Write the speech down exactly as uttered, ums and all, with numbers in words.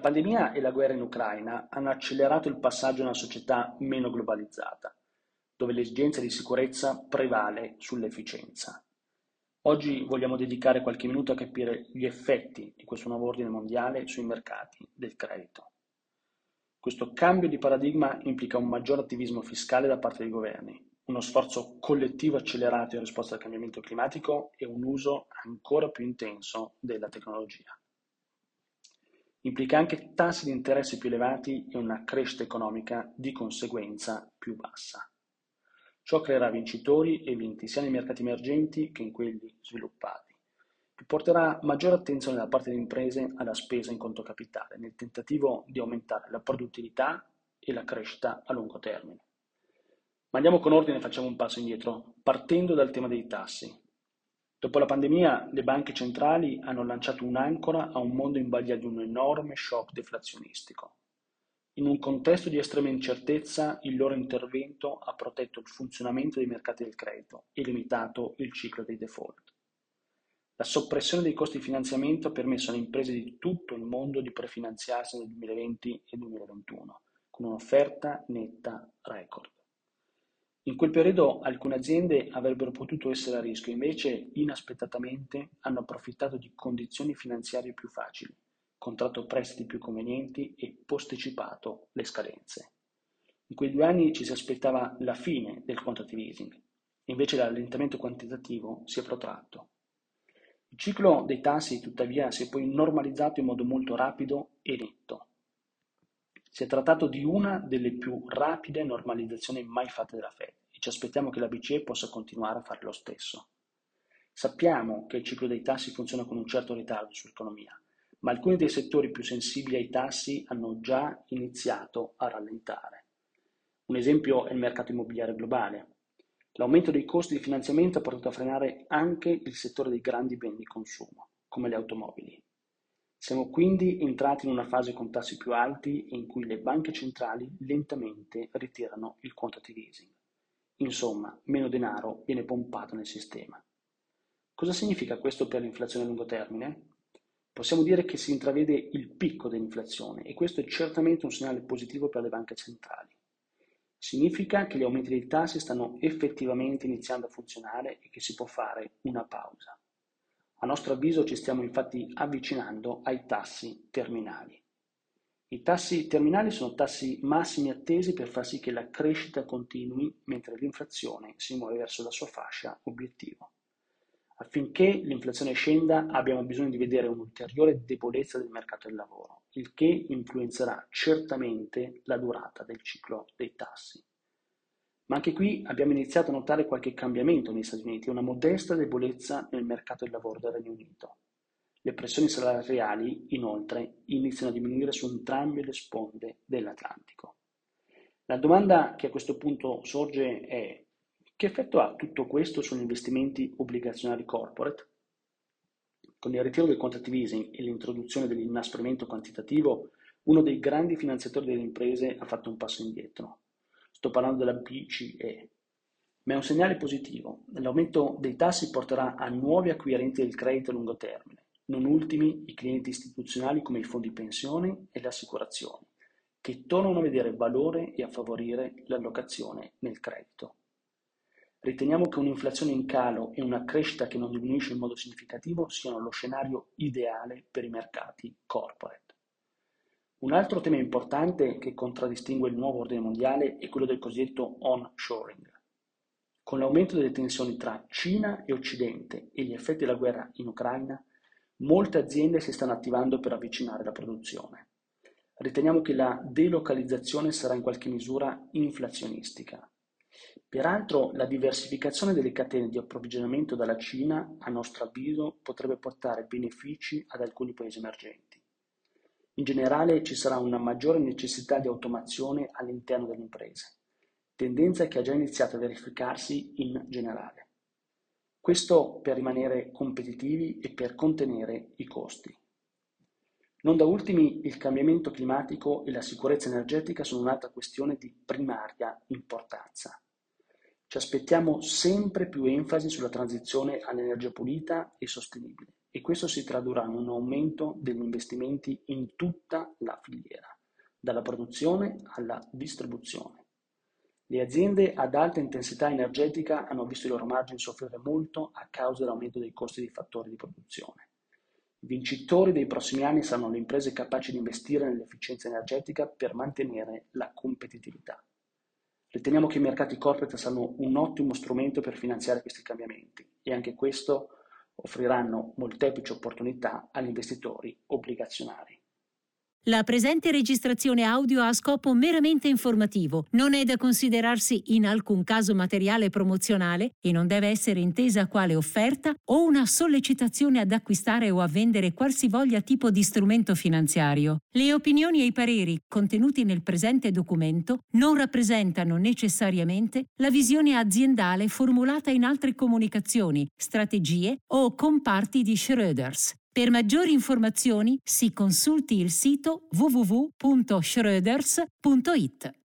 La pandemia e la guerra in Ucraina hanno accelerato il passaggio a una società meno globalizzata, dove l'esigenza di sicurezza prevale sull'efficienza. Oggi vogliamo dedicare qualche minuto a capire gli effetti di questo nuovo ordine mondiale sui mercati del credito. Questo cambio di paradigma implica un maggior attivismo fiscale da parte dei governi, uno sforzo collettivo accelerato in risposta al cambiamento climatico e un uso ancora più intenso della tecnologia. Implica anche tassi di interesse più elevati e una crescita economica di conseguenza più bassa. Ciò creerà vincitori e vinti sia nei mercati emergenti che in quelli sviluppati, che porterà maggiore attenzione da parte delle imprese alla spesa in conto capitale, nel tentativo di aumentare la produttività e la crescita a lungo termine. Ma andiamo con ordine e facciamo un passo indietro, partendo dal tema dei tassi. Dopo la pandemia, le banche centrali hanno lanciato un'ancora a un mondo in balia di un enorme shock deflazionistico. In un contesto di estrema incertezza, il loro intervento ha protetto il funzionamento dei mercati del credito e limitato il ciclo dei default. La soppressione dei costi di finanziamento ha permesso alle imprese di tutto il mondo di prefinanziarsi nel duemilaventi e duemilaventuno, con un'offerta netta record. In quel periodo alcune aziende avrebbero potuto essere a rischio, invece inaspettatamente hanno approfittato di condizioni finanziarie più facili, contratto prestiti più convenienti e posticipato le scadenze. In quei due anni ci si aspettava la fine del quantitative easing, invece l'allentamento quantitativo si è protratto. Il ciclo dei tassi tuttavia si è poi normalizzato in modo molto rapido e netto. Si è trattato di una delle più rapide normalizzazioni mai fatte della Fed e ci aspettiamo che la B C E possa continuare a fare lo stesso. Sappiamo che il ciclo dei tassi funziona con un certo ritardo sull'economia, ma alcuni dei settori più sensibili ai tassi hanno già iniziato a rallentare. Un esempio è il mercato immobiliare globale. L'aumento dei costi di finanziamento ha portato a frenare anche il settore dei grandi beni di consumo, come le automobili. Siamo quindi entrati in una fase con tassi più alti in cui le banche centrali lentamente ritirano il quantitative easing. Insomma, meno denaro viene pompato nel sistema. Cosa significa questo per l'inflazione a lungo termine? Possiamo dire che si intravede il picco dell'inflazione e questo è certamente un segnale positivo per le banche centrali. Significa che gli aumenti dei tassi stanno effettivamente iniziando a funzionare e che si può fare una pausa. A nostro avviso ci stiamo infatti avvicinando ai tassi terminali. I tassi terminali sono tassi massimi attesi per far sì che la crescita continui mentre l'inflazione si muove verso la sua fascia obiettivo. Affinché l'inflazione scenda abbiamo bisogno di vedere un'ulteriore debolezza del mercato del lavoro, il che influenzerà certamente la durata del ciclo dei tassi. Ma anche qui abbiamo iniziato a notare qualche cambiamento negli Stati Uniti e una modesta debolezza nel mercato del lavoro del Regno Unito. Le pressioni salariali, inoltre, iniziano a diminuire su entrambe le sponde dell'Atlantico. La domanda che a questo punto sorge è: che effetto ha tutto questo sugli investimenti obbligazionari corporate? Con il ritiro del quantitative easing e l'introduzione dell'inasprimento quantitativo, uno dei grandi finanziatori delle imprese ha fatto un passo indietro. Sto parlando della B C E, ma è un segnale positivo. L'aumento dei tassi porterà a nuovi acquirenti del credito a lungo termine, non ultimi i clienti istituzionali come i fondi pensione e le assicurazioni, che tornano a vedere valore e a favorire l'allocazione nel credito. Riteniamo che un'inflazione in calo e una crescita che non diminuisce in modo significativo siano lo scenario ideale per i mercati corporate. Un altro tema importante che contraddistingue il nuovo ordine mondiale è quello del cosiddetto onshoring. Con l'aumento delle tensioni tra Cina e Occidente e gli effetti della guerra in Ucraina, molte aziende si stanno attivando per avvicinare la produzione. Riteniamo che la delocalizzazione sarà in qualche misura inflazionistica. Peraltro, la diversificazione delle catene di approvvigionamento dalla Cina, a nostro avviso, potrebbe portare benefici ad alcuni paesi emergenti. In generale ci sarà una maggiore necessità di automazione all'interno delle imprese, tendenza che ha già iniziato a verificarsi in generale. Questo per rimanere competitivi e per contenere i costi. Non da ultimi, il cambiamento climatico e la sicurezza energetica sono un'altra questione di primaria importanza. Ci aspettiamo sempre più enfasi sulla transizione all'energia pulita e sostenibile e questo si tradurrà in un aumento degli investimenti in tutta la filiera, dalla produzione alla distribuzione. Le aziende ad alta intensità energetica hanno visto i loro margini soffrire molto a causa dell'aumento dei costi dei fattori di produzione. I vincitori dei prossimi anni saranno le imprese capaci di investire nell'efficienza energetica per mantenere la competitività. Riteniamo che i mercati corporate saranno un ottimo strumento per finanziare questi cambiamenti e anche questo offriranno molteplici opportunità agli investitori obbligazionari. La presente registrazione audio ha scopo meramente informativo, non è da considerarsi in alcun caso materiale promozionale e non deve essere intesa quale offerta o una sollecitazione ad acquistare o a vendere qualsivoglia tipo di strumento finanziario. Le opinioni e i pareri contenuti nel presente documento non rappresentano necessariamente la visione aziendale formulata in altre comunicazioni, strategie o comparti di Schroders. Per maggiori informazioni si consulti il sito w w w punto schroders punto i t.